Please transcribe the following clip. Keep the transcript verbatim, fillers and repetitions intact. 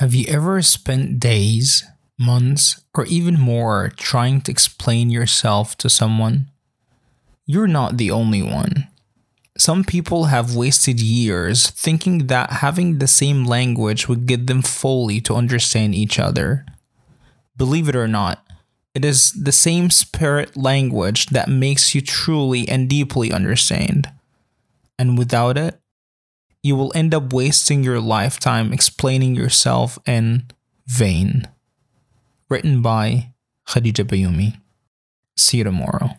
Have you ever spent days, months, or even more trying to explain yourself to someone? You're not the only one. Some people have wasted years thinking that having the same language would get them fully to understand each other. Believe it or not, it is the same spirit language that makes you truly and deeply understand. And without it, you will end up wasting your lifetime explaining yourself in vain. Written by Khadija Bayoumi. See you tomorrow.